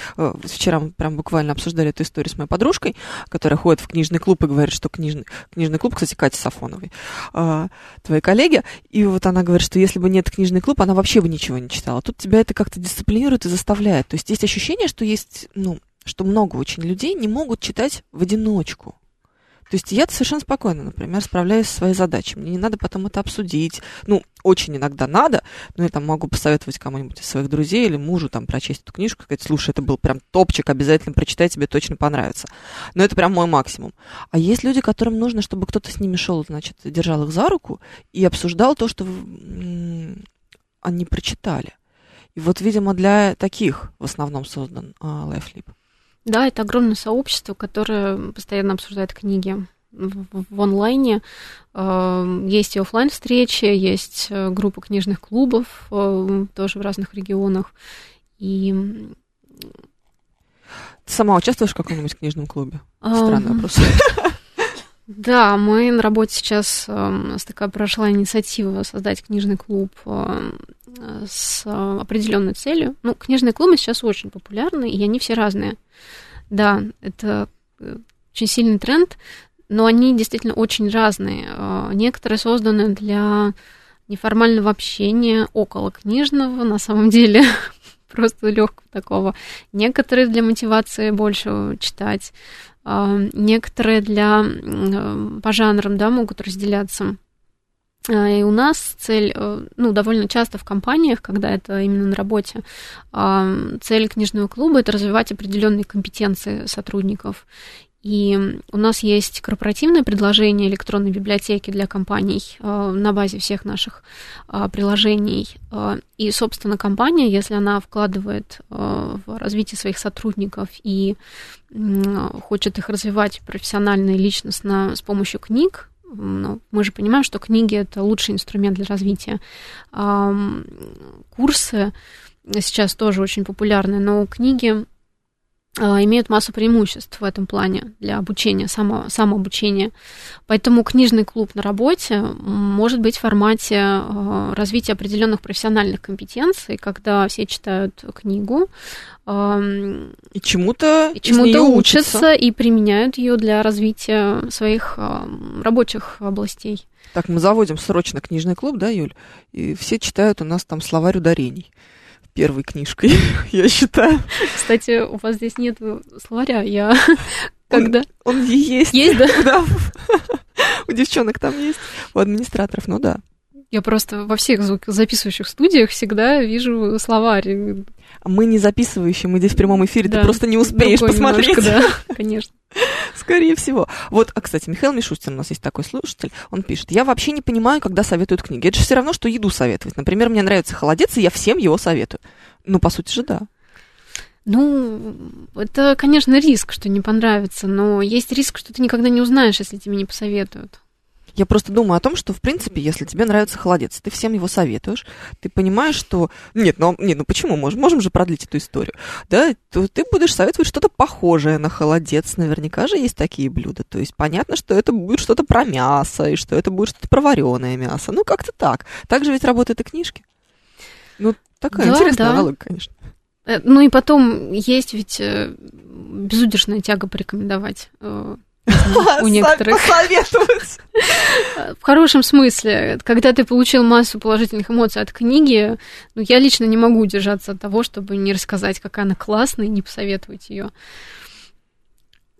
Вчера мы прям буквально обсуждали эту историю с моей подружкой, которая ходит в книжный клуб и говорит, что книжный, книжный клуб, кстати, Катя Сафоновой, твоей коллеги, и вот она говорит, что если бы нет книжный клуб, она вообще бы ничего не читала. Тут тебя это как-то дисциплинирует и заставляет. То есть есть ощущение, что есть, ну, что много очень людей не могут читать в одиночку. То есть я совершенно спокойно, например, справляюсь со своей задачей. Мне не надо потом это обсудить. Ну, очень иногда надо, но я там могу посоветовать кому-нибудь из своих друзей или мужу там прочесть эту книжку, сказать, слушай, это был прям топчик, обязательно прочитай, тебе точно понравится. Но это прям мой максимум. А есть люди, которым нужно, чтобы кто-то с ними шел, значит, держал их за руку и обсуждал то, что они прочитали. И вот, видимо, для таких в основном создан LiveLib. Да, это огромное сообщество, которое постоянно обсуждает книги в, в онлайне. Есть и офлайн встречи, есть группа книжных клубов тоже в разных регионах. И... Ты сама участвуешь в каком-нибудь книжном клубе? Странный вопрос. Да, мы на работе сейчас, у нас такая прошла инициатива создать книжный клуб с определенной целью. Ну, книжные клубы сейчас очень популярны, и они все разные. Да, это очень сильный тренд, но они действительно очень разные. Некоторые созданы для неформального общения, околокнижного, на самом деле, просто легкого такого. Некоторые для мотивации больше читать. Некоторые для, по жанрам, да, могут разделяться. И у нас цель, ну, довольно часто в компаниях, когда это именно на работе, цель книжного клуба – это развивать определенные компетенции сотрудников. И у нас есть корпоративное предложение электронной библиотеки для компаний на базе всех наших приложений. И, собственно, компания, если она вкладывает в развитие своих сотрудников и хочет их развивать профессионально и личностно с помощью книг, ну, мы же понимаем, что книги – это лучший инструмент для развития. Курсы сейчас тоже очень популярны, но книги имеют массу преимуществ в этом плане для обучения, само, самообучения. Поэтому книжный клуб на работе может быть в формате развития определенных профессиональных компетенций, когда все читают книгу и чему-то, и чему-то учатся, учатся и применяют ее для развития своих рабочих областей. Так, мы заводим срочно книжный клуб, да, Юль? И все читают у нас там словарь ударений. Первой книжкой, я считаю. Кстати, у вас здесь нет словаря. Я когда... Он есть. Есть, да? У девчонок там есть, у администраторов, ну да. Я просто во всех звукозаписывающих студиях всегда вижу словарь. Мы не записывающие, мы здесь в прямом эфире, да, ты просто не успеешь посмотреть. Немножко, да, конечно. Скорее всего. Вот, а, кстати, Михаил Мишустин, у нас есть такой слушатель, он пишет: я вообще не понимаю, когда советуют книги. Это же все равно, что еду советовать. Например, мне нравится холодец, и я всем его советую. Ну, по сути же, да. Ну, это, конечно, риск, что не понравится, но есть риск, что ты никогда не узнаешь, если тебе не посоветуют. Я просто думаю о том, что, в принципе, если тебе нравится холодец, ты всем его советуешь, ты понимаешь, что... Нет, ну, нет, ну почему? Можем, можем же продлить эту историю. Да, то ты будешь советовать что-то похожее на холодец. Наверняка же есть такие блюда. То есть понятно, что это будет что-то про мясо, и что это будет что-то про вареное мясо. Ну, как-то так. Так же ведь работают и книжки. Ну, такая да, интересная да. аналогия, конечно. Ну, и потом есть ведь безудержная тяга порекомендовать. У некоторых. В хорошем смысле, когда ты получил массу положительных эмоций от книги, ну, я лично не могу удержаться от того, чтобы не рассказать, какая она классная, и не посоветовать ее.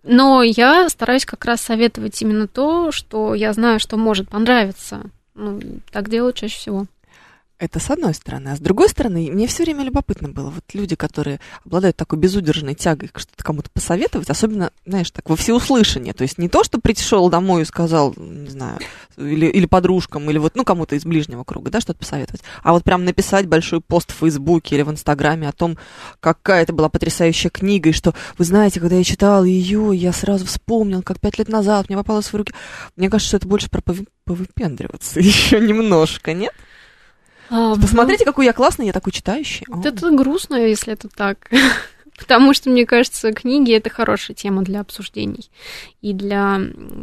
Но я стараюсь как раз советовать именно то, что я знаю, что может понравиться. Ну, так делаю чаще всего. Это с одной стороны. А с другой стороны, мне все время любопытно было. Вот люди, которые обладают такой безудержной тягой что-то кому-то посоветовать, особенно, знаешь, так во всеуслышание. То есть не то, что пришел домой и сказал, не знаю, или, или подружкам, или вот, ну, кому-то из ближнего круга, да, что-то посоветовать. А вот прям написать большой пост в Фейсбуке или в Инстаграме о том, какая это была потрясающая книга, и что, вы знаете, когда я читала ее, я сразу вспомнил, как пять лет назад мне попалось в руки. Мне кажется, что это больше про повыпендриваться еще немножко, нет? А, Посмотрите, ну, какой я классный, я такой читающий. Вот это грустно, если это так. Потому что, мне кажется, книги – это хорошая тема для обсуждений и для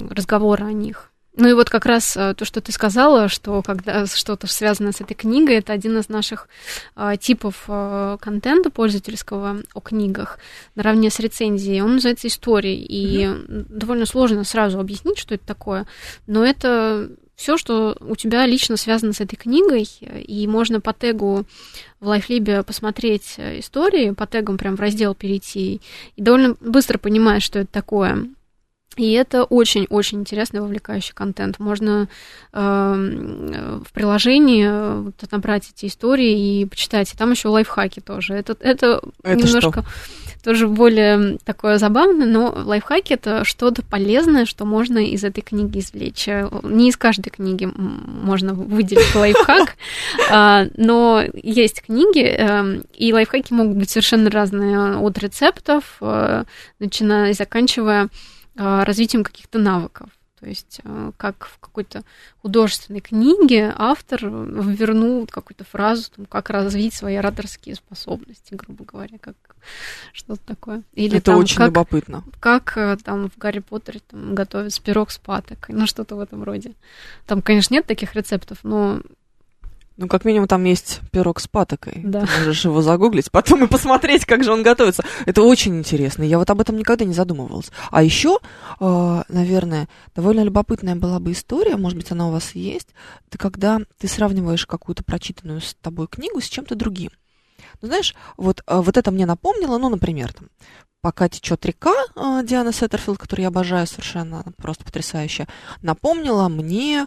разговора о них. Ну и вот как раз то, что ты сказала, что когда что-то связано с этой книгой, это один из наших а, типов а, контента пользовательского о книгах, наравне с рецензией. Он называется «Историей». И mm-hmm. довольно сложно сразу объяснить, что это такое. Но это... Все, что у тебя лично связано с этой книгой, и можно по тегу в LiveLib посмотреть истории, по тегам прям в раздел перейти, и довольно быстро понимаешь, что это такое. И это очень-очень интересный, вовлекающий контент. Можно э, в приложении вот, набрать эти истории и почитать. И там еще лайфхаки тоже. Это, это, это немножко что? Тоже более такое забавное, но лайфхаки – это что-то полезное, что можно из этой книги извлечь. Не из каждой книги можно выделить лайфхак, но есть книги, и лайфхаки могут быть совершенно разные от рецептов, начиная и заканчивая развитием каких-то навыков. То есть, как в какой-то художественной книге автор вернул какую-то фразу, там, как развить свои ораторские способности, грубо говоря, как что-то такое. Или, это там, очень как, любопытно. Как там в Гарри Поттере там, готовится пирог с патокой, ну что-то в этом роде. Там, конечно, нет таких рецептов, но... Ну, как минимум, там есть пирог с патокой. Да. Ты можешь его загуглить, потом и посмотреть, как же он готовится. Это очень интересно. Я вот об этом никогда не задумывалась. А еще, наверное, довольно любопытная была бы история, может быть, она у вас есть, это когда ты сравниваешь какую-то прочитанную с тобой книгу с чем-то другим. Ну, знаешь, вот, вот это мне напомнило, ну, например, там, «Пока течет река» Диана Сеттерфилд, которую я обожаю совершенно, просто потрясающая, напомнила мне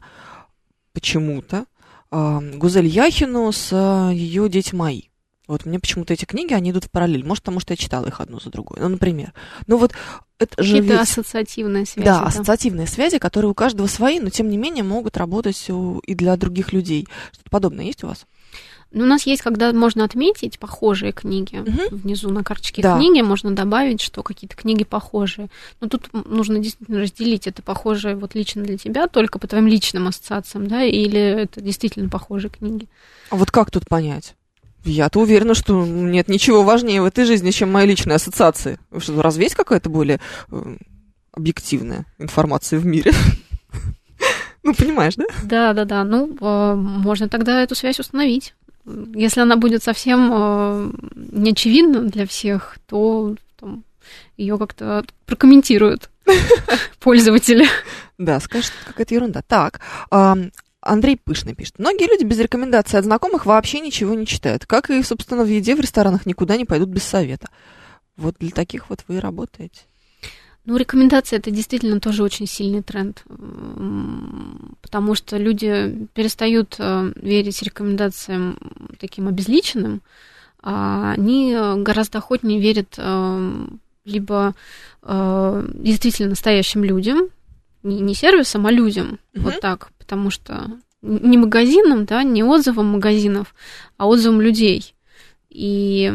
почему-то Гузель Яхину с ее «Дети мои». Вот мне почему-то эти книги, они идут в параллель. Может, потому что я читала их одну за другой. Ну, например. Ну, вот это же ведь... ассоциативные связи. Да, да, ассоциативные связи, которые у каждого свои, но, тем не менее, могут работать у... и для других людей. Что-то подобное есть у вас? Ну, у нас есть, когда можно отметить похожие книги. Угу. Внизу на карточке да. книги можно добавить, что какие-то книги похожие. Но тут нужно действительно разделить, это похожие вот лично для тебя, только по твоим личным ассоциациям, да, или это действительно похожие книги. А вот как тут понять? Я-то уверена, что нет ничего важнее в этой жизни, чем мои личные ассоциации. Что, разве есть какая-то более э, объективная информация в мире? Ну, понимаешь, да? Да, да, да. Ну, можно тогда эту связь установить. Если она будет совсем неочевидна для всех, то ее как-то прокомментируют пользователи. Да, скажут, какая-то ерунда. Так. Андрей Пышный пишет. Многие люди без рекомендаций от знакомых вообще ничего не читают. Как и, собственно, в еде в ресторанах никуда не пойдут без совета. Вот для таких вот вы и работаете. Ну, рекомендации – это действительно тоже очень сильный тренд, потому что люди перестают верить рекомендациям таким обезличенным, а они гораздо охотнее верят либо действительно настоящим людям, не сервисам, а людям, mm-hmm. вот так, потому что не магазинам, да, не отзывам магазинов, а отзывам людей. И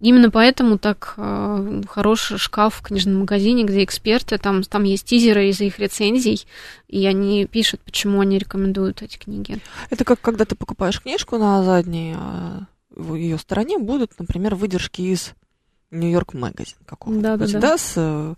именно поэтому так э, хороший шкаф в книжном магазине, где эксперты, там, там есть тизеры из их рецензий, и они пишут, почему они рекомендуют эти книги. Это как когда ты покупаешь книжку на задней э, ее стороне будут, например, выдержки из Нью-Йорк магазин какого-то, да, да, да. да, с э,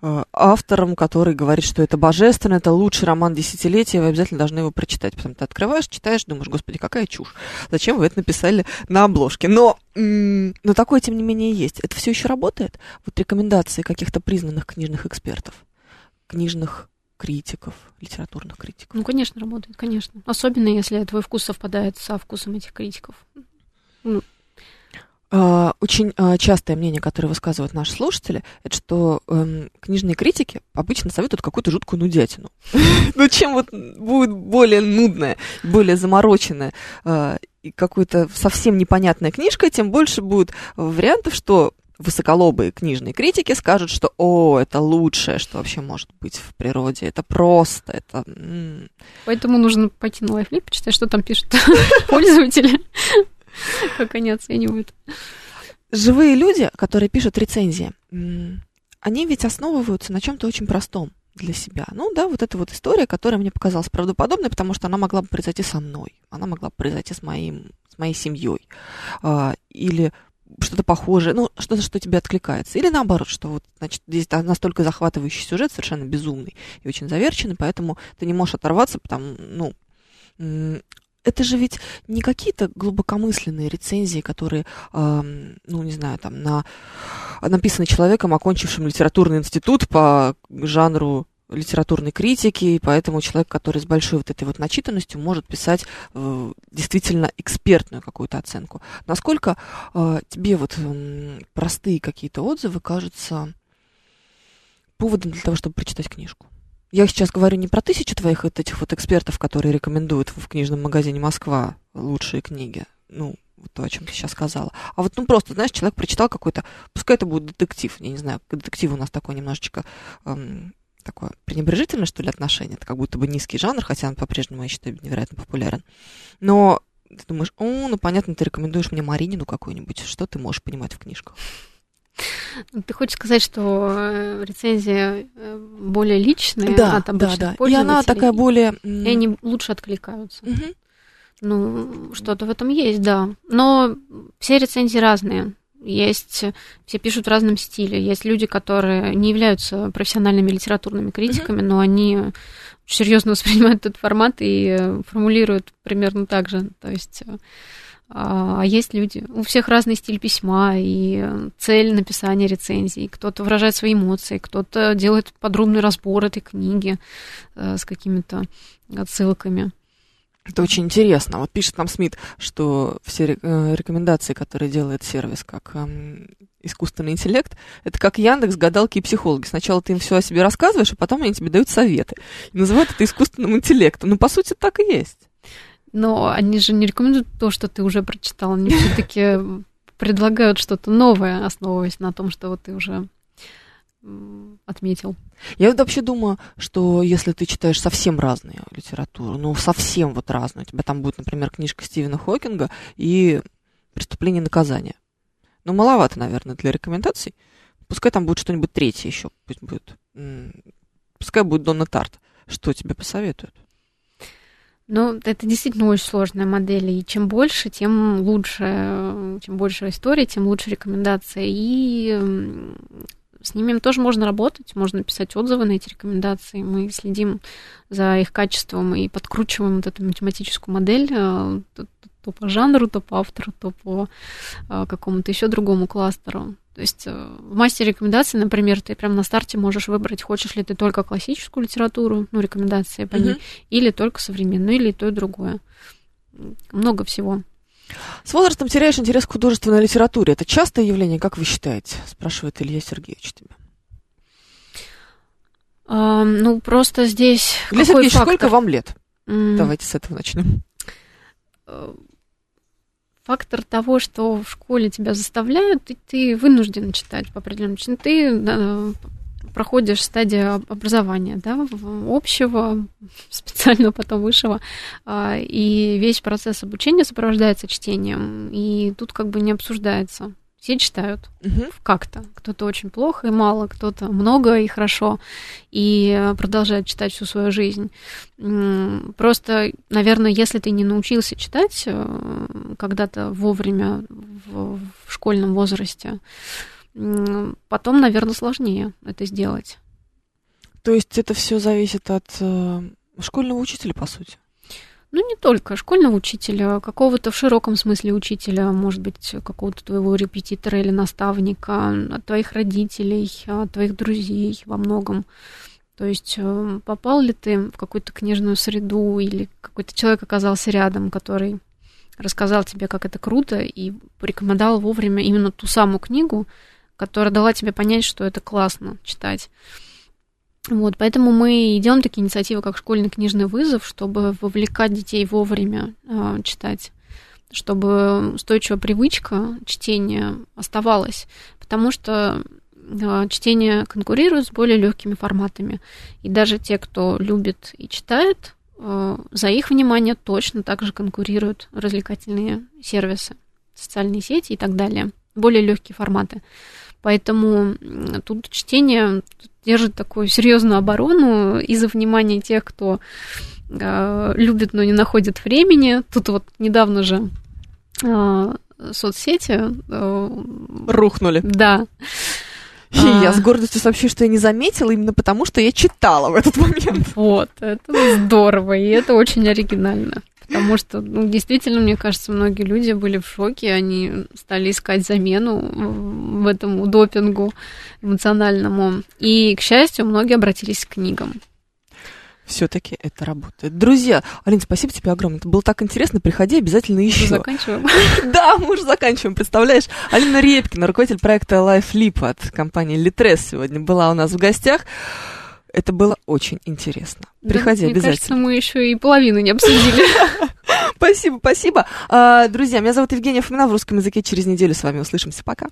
э, автором, который говорит, что это божественно, это лучший роман десятилетия, вы обязательно должны его прочитать. Потом ты открываешь, читаешь, думаешь, господи, какая чушь, зачем вы это написали на обложке? Но, м- но такое, тем не менее, есть. Это все еще работает? Вот рекомендации каких-то признанных книжных экспертов, книжных критиков, литературных критиков. Ну, конечно, работает, конечно. Особенно, если твой вкус совпадает со вкусом этих критиков. Ну, очень частое мнение, которое высказывают наши слушатели, это что эм, книжные критики обычно советуют какую-то жуткую нудятину. Но чем вот будет более нудная, более замороченная и какая-то совсем непонятная книжка, тем больше будет вариантов, что высоколобые книжные критики скажут, что «О, это лучшее, что вообще может быть в природе, это просто, это...» Поэтому нужно пойти на LiveLib, почитать, что там пишут пользователи. Как они оценивают. Живые люди, которые пишут рецензии, они ведь основываются на чем-то очень простом для себя. Ну да, вот эта вот история, которая мне показалась правдоподобной, потому что она могла бы произойти со мной, она могла бы произойти с, моим, с моей семьей. Или что-то похожее, ну, что-то, что тебе откликается. Или наоборот, что вот, значит, здесь настолько захватывающий сюжет, совершенно безумный и очень заверченный, поэтому ты не можешь оторваться, потому, ну... Это же ведь не какие-то глубокомысленные рецензии, которые, э, ну, не знаю, там, на, написаны человеком, окончившим литературный институт по жанру литературной критики, и поэтому человек, который с большой вот этой вот начитанностью, может писать э, действительно экспертную какую-то оценку. Насколько э, тебе вот э, простые какие-то отзывы кажутся поводом для того, чтобы прочитать книжку? Я сейчас говорю не про тысячу твоих вот этих вот экспертов, которые рекомендуют в книжном магазине «Москва» лучшие книги, ну, вот то, о чем ты сейчас сказала. А вот, ну, просто, знаешь, человек прочитал какой-то, пускай это будет детектив, я не знаю, детектив у нас такой немножечко эм, такое пренебрежительное, что ли, отношение, это как будто бы низкий жанр, хотя он по-прежнему, я считаю, невероятно популярен. Но ты думаешь, о, ну, понятно, ты рекомендуешь мне Маринину какую-нибудь, что ты можешь понимать в книжках? Ты хочешь сказать, что рецензии более личные, да, от обычных да, да. пользователей, и она такая более... И они лучше откликаются. Угу. Ну, что-то в этом есть, да. Но все рецензии разные. Есть, все пишут в разном стиле. Есть люди, которые не являются профессиональными литературными критиками, угу. но они серьезно воспринимают этот формат и формулируют примерно так же. То есть... А есть люди, у всех разный стиль письма и цель написания рецензий. Кто-то выражает свои эмоции, кто-то делает подробный разбор этой книги с какими-то отсылками. Это очень интересно. Вот пишет нам Смит, что все рекомендации, которые делает сервис как эм, искусственный интеллект, это как Яндекс, гадалки и психологи. Сначала ты им все о себе рассказываешь, а потом они тебе дают советы. И называют это искусственным интеллектом. Ну, по сути, так и есть. Но они же не рекомендуют то, что ты уже прочитал. Они все-таки предлагают что-то новое, основываясь на том, что ты уже отметил. Я вообще думаю, что если ты читаешь совсем разную литературу, ну, совсем вот разную, у тебя там будет, например, книжка Стивена Хокинга и «Преступление и наказание». Ну, маловато, наверное, для рекомендаций. Пускай там будет что-нибудь третье еще. Пусть будет. Пускай будет Донна Тарт. Что тебе посоветуют? Ну, это действительно очень сложная модель, и чем больше, тем лучше. Чем больше история, тем лучше рекомендации. И с ними тоже можно работать, можно писать отзывы на эти рекомендации. Мы следим за их качеством и подкручиваем вот эту математическую модель то, то по жанру, то по автору, то по какому-то еще другому кластеру. То есть в мастере рекомендаций, например, ты прямо на старте можешь выбрать, хочешь ли ты только классическую литературу, ну, рекомендации по ней, mm-hmm. или только современную, или и то, и другое. Много всего. С возрастом теряешь интерес к художественной литературе. Это частое явление, как вы считаете? Спрашивает Илья Сергеевич тебя. А, ну, просто здесь Илья какой Сергеевич, фактор? Сколько вам лет? Mm. Давайте с этого начнем. Фактор того, что в школе тебя заставляют, и ты вынужден читать по определенному причинам. Ты да, проходишь стадию образования, да, общего, специального, потом высшего, и весь процесс обучения сопровождается чтением, и тут как бы не обсуждается. Все читают угу. как-то. Кто-то очень плохо и мало, кто-то много и хорошо, и продолжает читать всю свою жизнь. Просто, наверное, если ты не научился читать когда-то вовремя в, в школьном возрасте, потом, наверное, сложнее это сделать. То есть это все зависит от школьного учителя, по сути? Ну, не только школьного учителя, какого-то в широком смысле учителя, может быть, какого-то твоего репетитора или наставника, от твоих родителей, от твоих друзей во многом. То есть попал ли ты в какую-то книжную среду или какой-то человек оказался рядом, который рассказал тебе, как это круто, и порекомендовал вовремя именно ту самую книгу, которая дала тебе понять, что это классно читать. Вот, поэтому мы идем такие инициативы, как «Школьный книжный вызов», чтобы вовлекать детей вовремя э, читать, чтобы устойчивая привычка чтения оставалась, потому что э, чтение конкурирует с более легкими форматами, и даже те, кто любит и читает, э, за их внимание точно так же конкурируют развлекательные сервисы, социальные сети и так далее, более легкие форматы. Поэтому тут чтение держит такую серьезную оборону из-за внимания тех, кто э, любит, но не находит времени. Тут вот недавно же э, соцсети э, рухнули. Да. И а... я с гордостью сообщу, что я не заметила именно потому, что я читала в этот момент. Вот, это здорово, и это очень оригинально. Потому что, ну, действительно, мне кажется, многие люди были в шоке, они стали искать замену в этому допингу эмоциональному. И, к счастью, многие обратились к книгам. Все-таки это работает. Друзья, Алина, спасибо тебе огромное. Это было так интересно. Приходи обязательно еще. Мы уже заканчиваем. Да, мы уже заканчиваем, представляешь? Алина Репкина, руководитель проекта Life Leap от компании Литрес, сегодня была у нас в гостях. Это было очень интересно. Приходи да, обязательно. Мне кажется, мы еще и половину не обсудили. Спасибо, спасибо. Друзья, меня зовут Евгения Фомина. В русском языке через неделю с вами услышимся. Пока.